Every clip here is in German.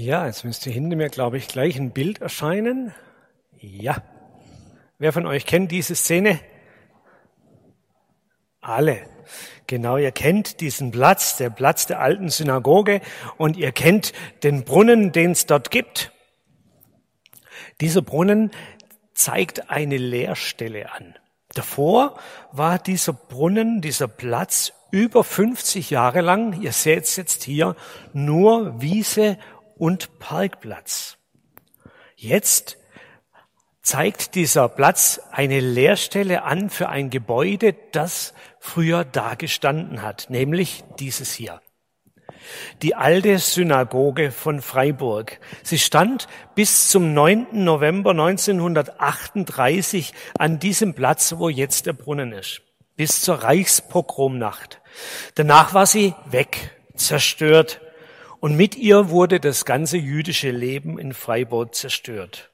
Ja, jetzt müsste hinter mir, glaube ich, gleich ein Bild erscheinen. Ja. Wer von euch kennt diese Szene? Alle. Genau, ihr kennt diesen Platz, der Platz der alten Synagoge, und ihr kennt den Brunnen, den es dort gibt. Dieser Brunnen zeigt eine Leerstelle an. Davor war dieser Brunnen, dieser Platz über 50 Jahre lang, ihr seht es jetzt hier, nur Wiese und Parkplatz. Jetzt zeigt dieser Platz eine Leerstelle an für ein Gebäude, das früher da gestanden hat, nämlich dieses hier. Die alte Synagoge von Freiburg. Sie stand bis zum 9. November 1938 an diesem Platz, wo jetzt der Brunnen ist, bis zur Reichspogromnacht. Danach war sie weg, zerstört. Und mit ihr wurde das ganze jüdische Leben in Freiburg zerstört.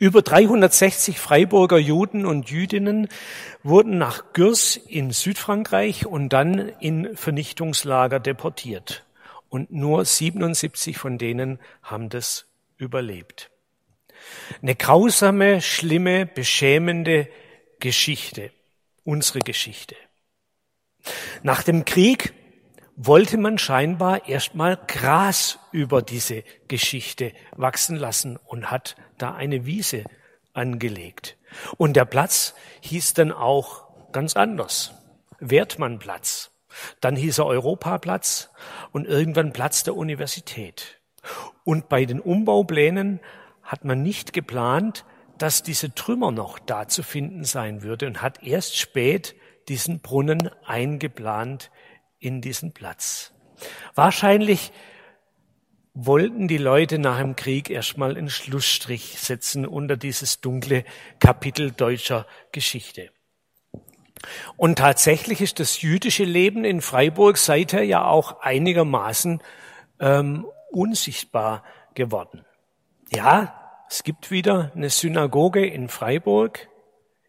Über 360 Freiburger Juden und Jüdinnen wurden nach Gurs in Südfrankreich und dann in Vernichtungslager deportiert. Und nur 77 von denen haben das überlebt. Eine grausame, schlimme, beschämende Geschichte, unsere Geschichte. Nach dem Krieg wollte man scheinbar erstmal Gras über diese Geschichte wachsen lassen und hat da eine Wiese angelegt. Und der Platz hieß dann auch ganz anders. Wertmannplatz. Dann hieß er Europaplatz und irgendwann Platz der Universität. Und bei den Umbauplänen hat man nicht geplant, dass diese Trümmer noch da zu finden sein würde und hat erst spät diesen Brunnen eingeplant in diesen Platz. Wahrscheinlich wollten die Leute nach dem Krieg erstmal einen Schlussstrich setzen unter dieses dunkle Kapitel deutscher Geschichte. Und tatsächlich ist das jüdische Leben in Freiburg seither ja auch einigermaßen unsichtbar geworden. Ja, es gibt wieder eine Synagoge in Freiburg,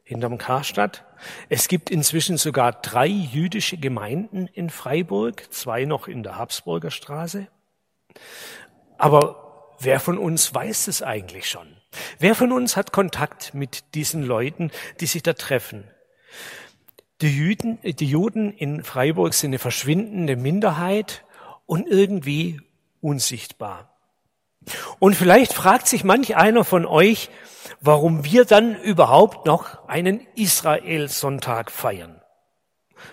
hinterm Karstadt. Es gibt inzwischen sogar 3 jüdische Gemeinden in Freiburg, 2 noch in der Habsburger Straße. Aber wer von uns weiß es eigentlich schon? Wer von uns hat Kontakt mit diesen Leuten, die sich da treffen? Die Juden in Freiburg sind eine verschwindende Minderheit und irgendwie unsichtbar. Und vielleicht fragt sich manch einer von euch, warum wir dann überhaupt noch einen Israelsonntag feiern,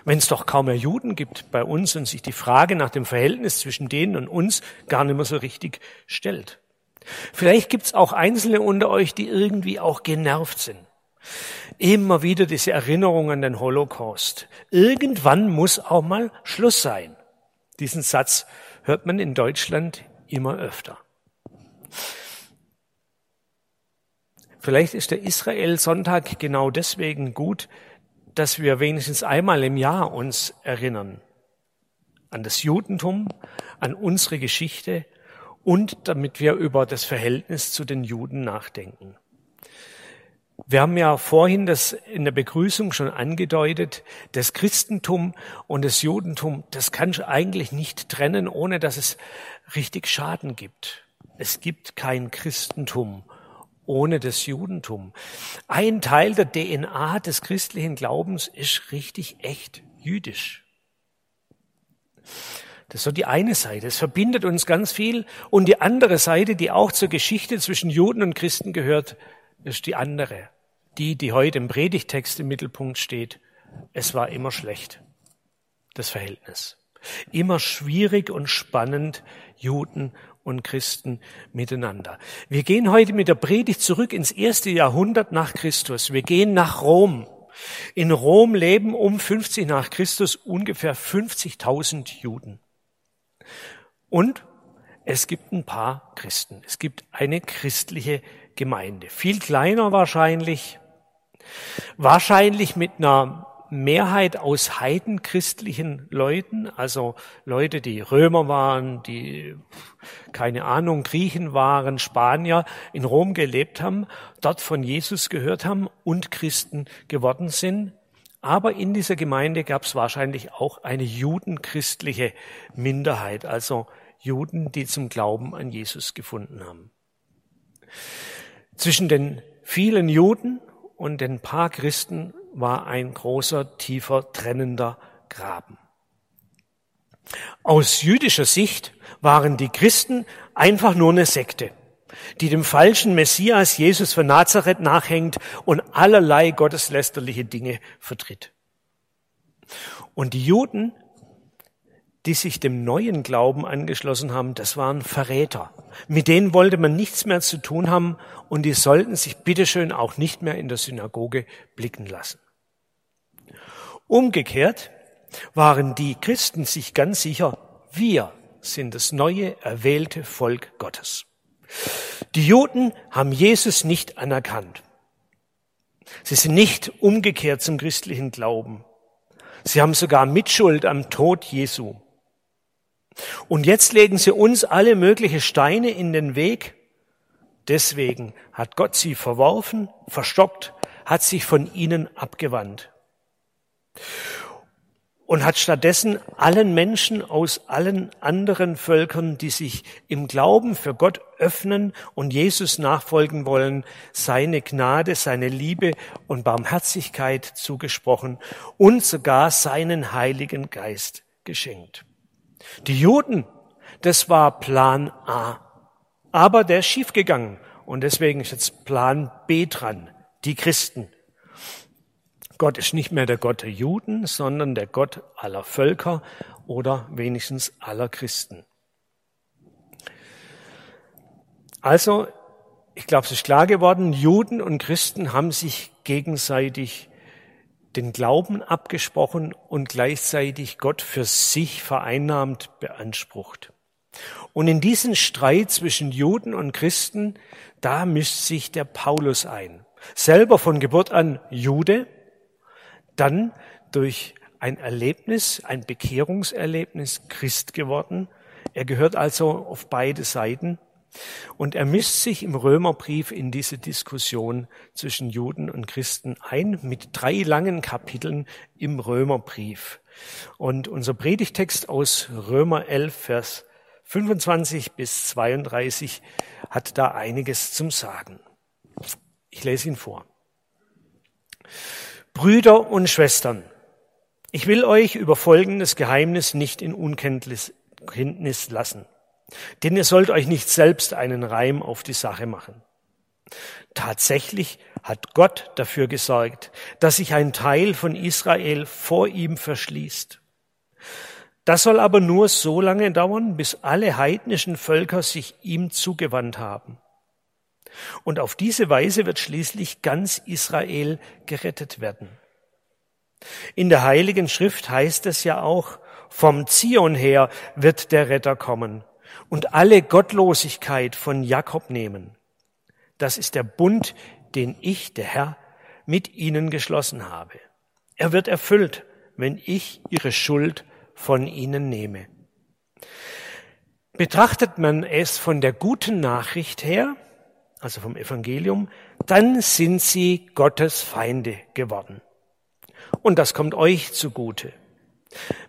wenn es doch kaum mehr Juden gibt bei uns und sich die Frage nach dem Verhältnis zwischen denen und uns gar nicht mehr so richtig stellt. Vielleicht gibt's auch Einzelne unter euch, die irgendwie auch genervt sind. Immer wieder diese Erinnerung an den Holocaust. Irgendwann muss auch mal Schluss sein. Diesen Satz hört man in Deutschland immer öfter. Vielleicht ist der Israelsonntag genau deswegen gut, dass wir wenigstens einmal im Jahr uns erinnern an das Judentum, an unsere Geschichte und damit wir über das Verhältnis zu den Juden nachdenken. Wir haben ja vorhin das in der Begrüßung schon angedeutet, das Christentum und das Judentum, das kann eigentlich nicht trennen, ohne dass es richtig Schaden gibt. Es gibt kein Christentum ohne das Judentum. Ein Teil der DNA des christlichen Glaubens ist richtig, echt jüdisch. Das ist so die eine Seite. Es verbindet uns ganz viel. Und die andere Seite, die auch zur Geschichte zwischen Juden und Christen gehört, ist die andere. Die heute im Predigtext im Mittelpunkt steht. Es war immer schlecht, das Verhältnis. Immer schwierig und spannend, Juden und Christen miteinander. Wir gehen heute mit der Predigt zurück ins 1. Jahrhundert nach Christus. Wir gehen nach Rom. In Rom leben um 50 nach Christus ungefähr 50.000 Juden. Und es gibt ein paar Christen. Es gibt eine christliche Gemeinde. Viel kleiner wahrscheinlich. Wahrscheinlich mit einer Mehrheit aus heidenchristlichen Leuten, also Leute, die Römer waren, die, keine Ahnung, Griechen waren, Spanier, in Rom gelebt haben, dort von Jesus gehört haben und Christen geworden sind. Aber in dieser Gemeinde gab es wahrscheinlich auch eine judenchristliche Minderheit, also Juden, die zum Glauben an Jesus gefunden haben. Zwischen den vielen Juden und den paar Christen war ein großer, tiefer, trennender Graben. Aus jüdischer Sicht waren die Christen einfach nur eine Sekte, die dem falschen Messias Jesus von Nazareth nachhängt und allerlei gotteslästerliche Dinge vertritt. Und die Juden, die sich dem neuen Glauben angeschlossen haben, das waren Verräter. Mit denen wollte man nichts mehr zu tun haben und die sollten sich bitteschön auch nicht mehr in der Synagoge blicken lassen. Umgekehrt waren die Christen sich ganz sicher, wir sind das neue, erwählte Volk Gottes. Die Juden haben Jesus nicht anerkannt. Sie sind nicht umgekehrt zum christlichen Glauben. Sie haben sogar Mitschuld am Tod Jesu. Und jetzt legen sie uns alle möglichen Steine in den Weg. Deswegen hat Gott sie verworfen, verstockt, hat sich von ihnen abgewandt und hat stattdessen allen Menschen aus allen anderen Völkern, die sich im Glauben für Gott öffnen und Jesus nachfolgen wollen, seine Gnade, seine Liebe und Barmherzigkeit zugesprochen und sogar seinen Heiligen Geist geschenkt. Die Juden, das war Plan A, aber der ist schiefgegangen und deswegen ist jetzt Plan B dran, die Christen. Gott ist nicht mehr der Gott der Juden, sondern der Gott aller Völker oder wenigstens aller Christen. Also, ich glaube, es ist klar geworden, Juden und Christen haben sich gegenseitig den Glauben abgesprochen und gleichzeitig Gott für sich vereinnahmt beansprucht. Und in diesen Streit zwischen Juden und Christen, da mischt sich der Paulus ein. Selber von Geburt an Jude, dann durch ein Erlebnis, ein Bekehrungserlebnis Christ geworden. Er gehört also auf beide Seiten und er mischt sich im Römerbrief in diese Diskussion zwischen Juden und Christen ein mit 3 langen Kapiteln im Römerbrief. Und unser Predigtext aus Römer 11, Vers 25 bis 32 hat da einiges zum Sagen. Ich lese ihn vor. Brüder und Schwestern, ich will euch über folgendes Geheimnis nicht in Unkenntnis lassen, denn ihr sollt euch nicht selbst einen Reim auf die Sache machen. Tatsächlich hat Gott dafür gesorgt, dass sich ein Teil von Israel vor ihm verschließt. Das soll aber nur so lange dauern, bis alle heidnischen Völker sich ihm zugewandt haben. Und auf diese Weise wird schließlich ganz Israel gerettet werden. In der Heiligen Schrift heißt es ja auch, vom Zion her wird der Retter kommen und alle Gottlosigkeit von Jakob nehmen. Das ist der Bund, den ich, der Herr, mit ihnen geschlossen habe. Er wird erfüllt, wenn ich ihre Schuld von ihnen nehme. Betrachtet man es von der guten Nachricht her, also vom Evangelium, dann sind sie Gottes Feinde geworden. Und das kommt euch zugute.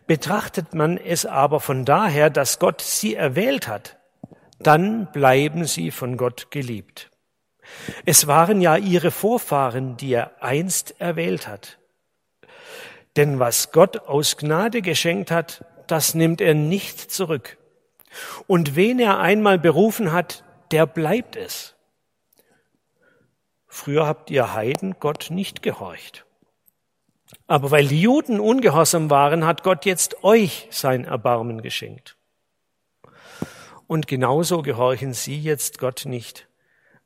Betrachtet man es aber von daher, dass Gott sie erwählt hat, dann bleiben sie von Gott geliebt. Es waren ja ihre Vorfahren, die er einst erwählt hat. Denn was Gott aus Gnade geschenkt hat, das nimmt er nicht zurück. Und wen er einmal berufen hat, der bleibt es. Früher habt ihr Heiden Gott nicht gehorcht. Aber weil die Juden ungehorsam waren, hat Gott jetzt euch sein Erbarmen geschenkt. Und genauso gehorchen sie jetzt Gott nicht,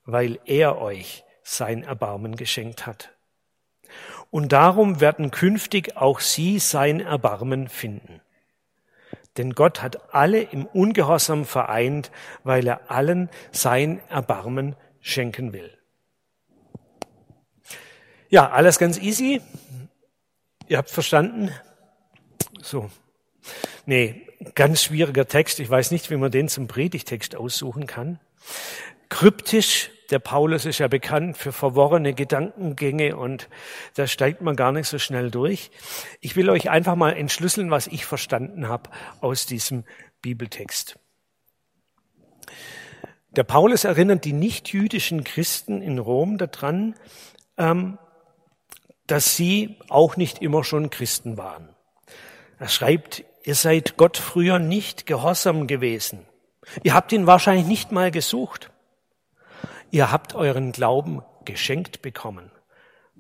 weil er euch sein Erbarmen geschenkt hat. Und darum werden künftig auch sie sein Erbarmen finden. Denn Gott hat alle im Ungehorsam vereint, weil er allen sein Erbarmen schenken will. Ja, alles ganz easy. Ihr habt verstanden? So. Nee, ganz schwieriger Text. Ich weiß nicht, wie man den zum Predigtext aussuchen kann. Kryptisch. Der Paulus ist ja bekannt für verworrene Gedankengänge und da steigt man gar nicht so schnell durch. Ich will euch einfach mal entschlüsseln, was ich verstanden habe aus diesem Bibeltext. Der Paulus erinnert die nichtjüdischen Christen in Rom daran, dass sie auch nicht immer schon Christen waren. Er schreibt, ihr seid Gott früher nicht gehorsam gewesen. Ihr habt ihn wahrscheinlich nicht mal gesucht. Ihr habt euren Glauben geschenkt bekommen.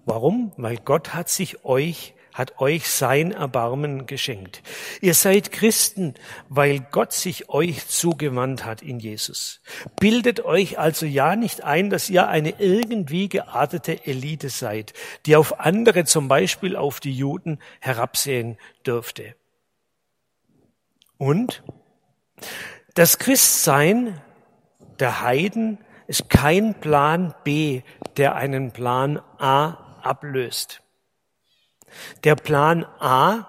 Warum? Weil Gott hat euch sein Erbarmen geschenkt. Ihr seid Christen, weil Gott sich euch zugewandt hat in Jesus. Bildet euch also ja nicht ein, dass ihr eine irgendwie geartete Elite seid, die auf andere, zum Beispiel auf die Juden, herabsehen dürfte. Und das Christsein der Heiden ist kein Plan B, der einen Plan A ablöst. Der Plan A,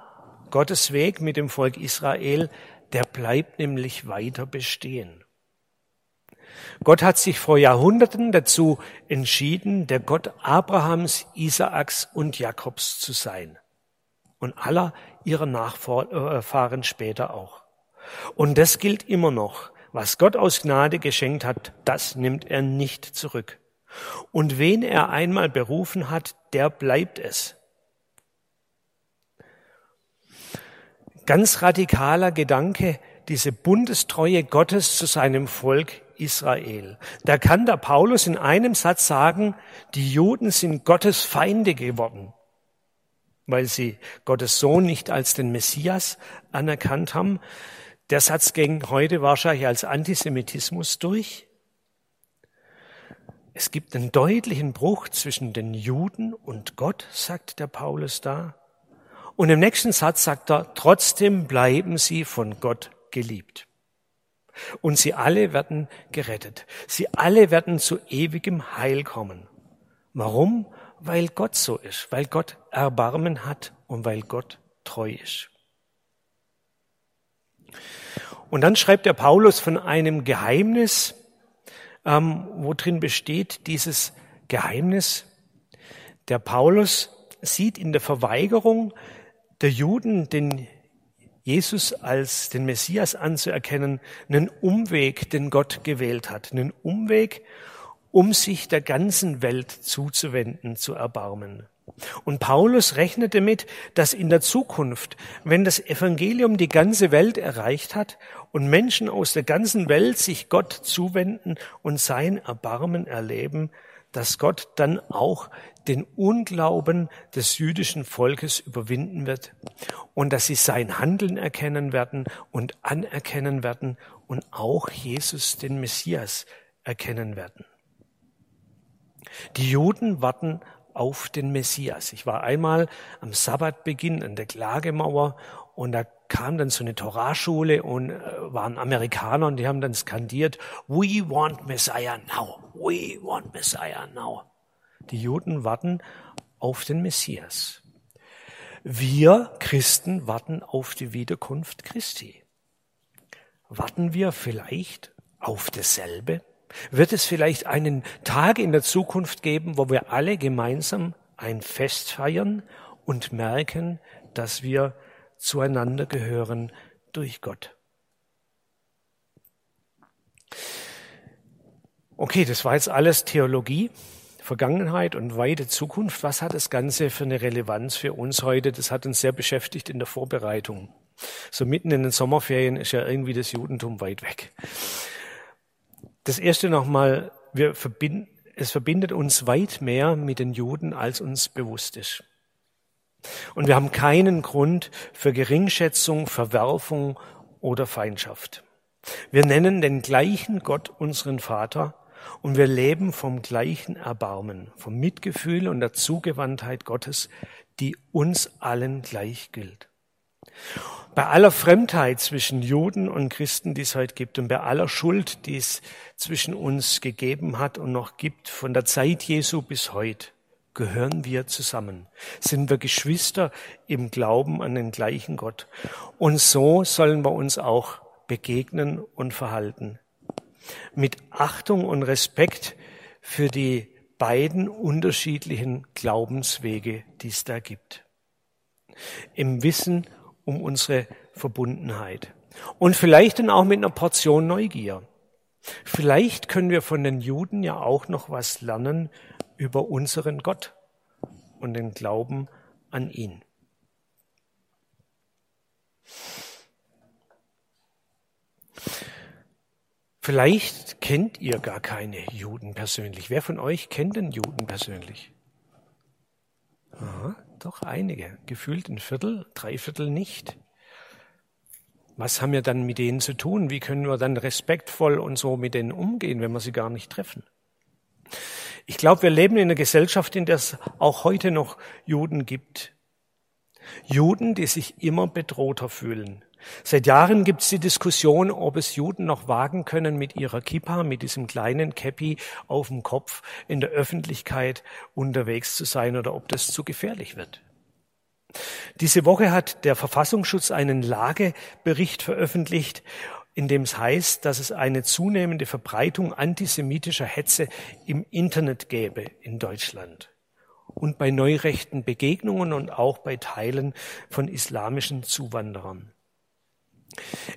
Gottes Weg mit dem Volk Israel, der bleibt nämlich weiter bestehen. Gott hat sich vor Jahrhunderten dazu entschieden, der Gott Abrahams, Isaaks und Jakobs zu sein. Und aller ihrer Nachfahren später auch. Und das gilt immer noch. Was Gott aus Gnade geschenkt hat, das nimmt er nicht zurück. Und wen er einmal berufen hat, der bleibt es. Ganz radikaler Gedanke, diese Bundestreue Gottes zu seinem Volk Israel. Da kann der Paulus in einem Satz sagen, die Juden sind Gottes Feinde geworden, weil sie Gottes Sohn nicht als den Messias anerkannt haben. Der Satz ging heute wahrscheinlich als Antisemitismus durch. Es gibt einen deutlichen Bruch zwischen den Juden und Gott, sagt der Paulus da. Und im nächsten Satz sagt er, trotzdem bleiben sie von Gott geliebt. Und sie alle werden gerettet. Sie alle werden zu ewigem Heil kommen. Warum? Weil Gott so ist, weil Gott Erbarmen hat und weil Gott treu ist. Und dann schreibt der Paulus von einem Geheimnis, worin besteht dieses Geheimnis. Der Paulus sieht in der Verweigerung der Juden, den Jesus als den Messias anzuerkennen, einen Umweg, den Gott gewählt hat. Einen Umweg, um sich der ganzen Welt zuzuwenden, zu erbarmen. Und Paulus rechnet damit, dass in der Zukunft, wenn das Evangelium die ganze Welt erreicht hat und Menschen aus der ganzen Welt sich Gott zuwenden und sein Erbarmen erleben, dass Gott dann auch den Unglauben des jüdischen Volkes überwinden wird und dass sie sein Handeln erkennen werden und anerkennen werden und auch Jesus, den Messias, erkennen werden. Die Juden warten auf den Messias. Ich war einmal am Sabbatbeginn an der Klagemauer und da kam dann so eine Toraschule und waren Amerikaner und die haben dann skandiert, we want Messiah now, we want Messiah now. Die Juden warten auf den Messias. Wir Christen warten auf die Wiederkunft Christi. Warten wir vielleicht auf dasselbe? Wird es vielleicht einen Tag in der Zukunft geben, wo wir alle gemeinsam ein Fest feiern und merken, dass wir zueinander gehören durch Gott? Okay, das war jetzt alles Theologie, Vergangenheit und weite Zukunft. Was hat das Ganze für eine Relevanz für uns heute? Das hat uns sehr beschäftigt in der Vorbereitung. So mitten in den Sommerferien ist ja irgendwie das Judentum weit weg. Das erste nochmal, es verbindet uns weit mehr mit den Juden, als uns bewusst ist. Und wir haben keinen Grund für Geringschätzung, Verwerfung oder Feindschaft. Wir nennen den gleichen Gott unseren Vater und wir leben vom gleichen Erbarmen, vom Mitgefühl und der Zugewandtheit Gottes, die uns allen gleich gilt. Bei aller Fremdheit zwischen Juden und Christen, die es heute gibt, und bei aller Schuld, die es zwischen uns gegeben hat und noch gibt, von der Zeit Jesu bis heute, gehören wir zusammen, sind wir Geschwister im Glauben an den gleichen Gott. Und so sollen wir uns auch begegnen und verhalten. Mit Achtung und Respekt für die beiden unterschiedlichen Glaubenswege, die es da gibt. Im Wissen um unsere Verbundenheit. Und vielleicht dann auch mit einer Portion Neugier. Vielleicht können wir von den Juden ja auch noch was lernen über unseren Gott und den Glauben an ihn. Vielleicht kennt ihr gar keine Juden persönlich. Wer von euch kennt den Juden persönlich? Aha, doch einige. Gefühlt ein Viertel, drei Viertel nicht. Was haben wir dann mit denen zu tun? Wie können wir dann respektvoll und so mit denen umgehen, wenn wir sie gar nicht treffen? Ich glaube, wir leben in einer Gesellschaft, in der es auch heute noch Juden gibt. Juden, die sich immer bedrohter fühlen. Seit Jahren gibt es die Diskussion, ob es Juden noch wagen können, mit ihrer Kippa, mit diesem kleinen Käppi auf dem Kopf in der Öffentlichkeit unterwegs zu sein oder ob das zu gefährlich wird. Diese Woche hat der Verfassungsschutz einen Lagebericht veröffentlicht, in dem es heißt, dass es eine zunehmende Verbreitung antisemitischer Hetze im Internet gäbe in Deutschland und bei neurechten Begegnungen und auch bei Teilen von islamischen Zuwanderern.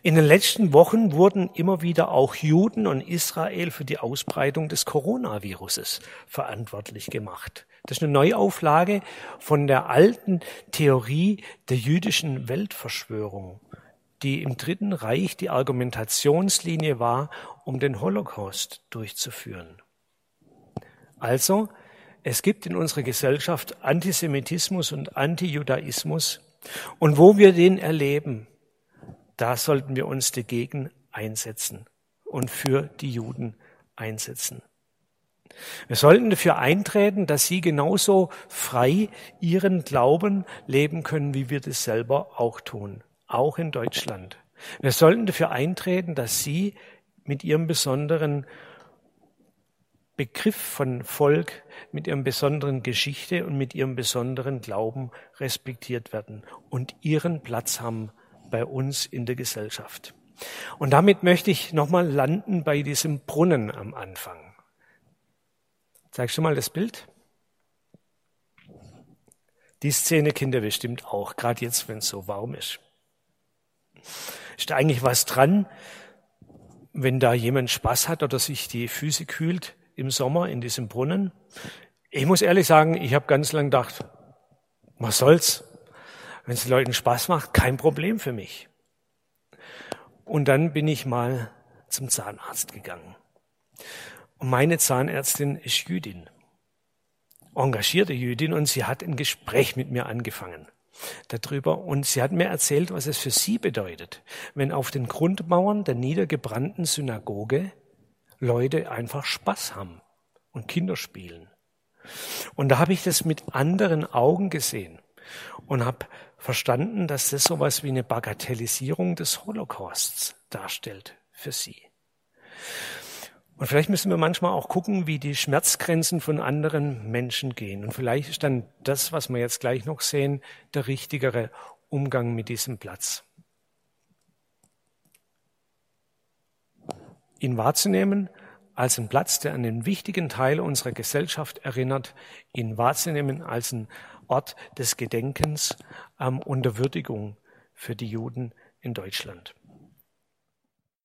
In den letzten Wochen wurden immer wieder auch Juden und Israel für die Ausbreitung des Coronaviruses verantwortlich gemacht. Das ist eine Neuauflage von der alten Theorie der jüdischen Weltverschwörung, die im Dritten Reich die Argumentationslinie war, um den Holocaust durchzuführen. Also, es gibt in unserer Gesellschaft Antisemitismus und Antijudaismus. Und wo wir den erleben, da sollten wir uns dagegen einsetzen und für die Juden einsetzen. Wir sollten dafür eintreten, dass sie genauso frei ihren Glauben leben können, wie wir das selber auch tun, auch in Deutschland. Wir sollten dafür eintreten, dass sie mit ihrem besonderen Begriff von Volk, mit ihrem besonderen Geschichte und mit ihrem besonderen Glauben respektiert werden und ihren Platz haben bei uns in der Gesellschaft. Und damit möchte ich nochmal landen bei diesem Brunnen am Anfang. Zeigst du mal das Bild? Die Szene kennt ihr bestimmt auch, gerade jetzt, wenn es so warm ist. Ist da eigentlich was dran, wenn da jemand Spaß hat oder sich die Füße kühlt im Sommer in diesem Brunnen? Ich muss ehrlich sagen, ich habe ganz lang gedacht, was soll's? Wenn es den Leuten Spaß macht, kein Problem für mich. Und dann bin ich mal zum Zahnarzt gegangen. Und meine Zahnärztin ist Jüdin, engagierte Jüdin, und sie hat ein Gespräch mit mir angefangen darüber. Und sie hat mir erzählt, was es für sie bedeutet, wenn auf den Grundmauern der niedergebrannten Synagoge Leute einfach Spaß haben und Kinder spielen. Und da habe ich das mit anderen Augen gesehen und habe verstanden, dass das sowas wie eine Bagatellisierung des Holocausts darstellt für sie. Und vielleicht müssen wir manchmal auch gucken, wie die Schmerzgrenzen von anderen Menschen gehen. Und vielleicht ist dann das, was wir jetzt gleich noch sehen, der richtigere Umgang mit diesem Platz. Ihn wahrzunehmen als einen Platz, der an den wichtigen Teil unserer Gesellschaft erinnert, ihn wahrzunehmen als einen Ort des Gedenkens und der Würdigung für die Juden in Deutschland.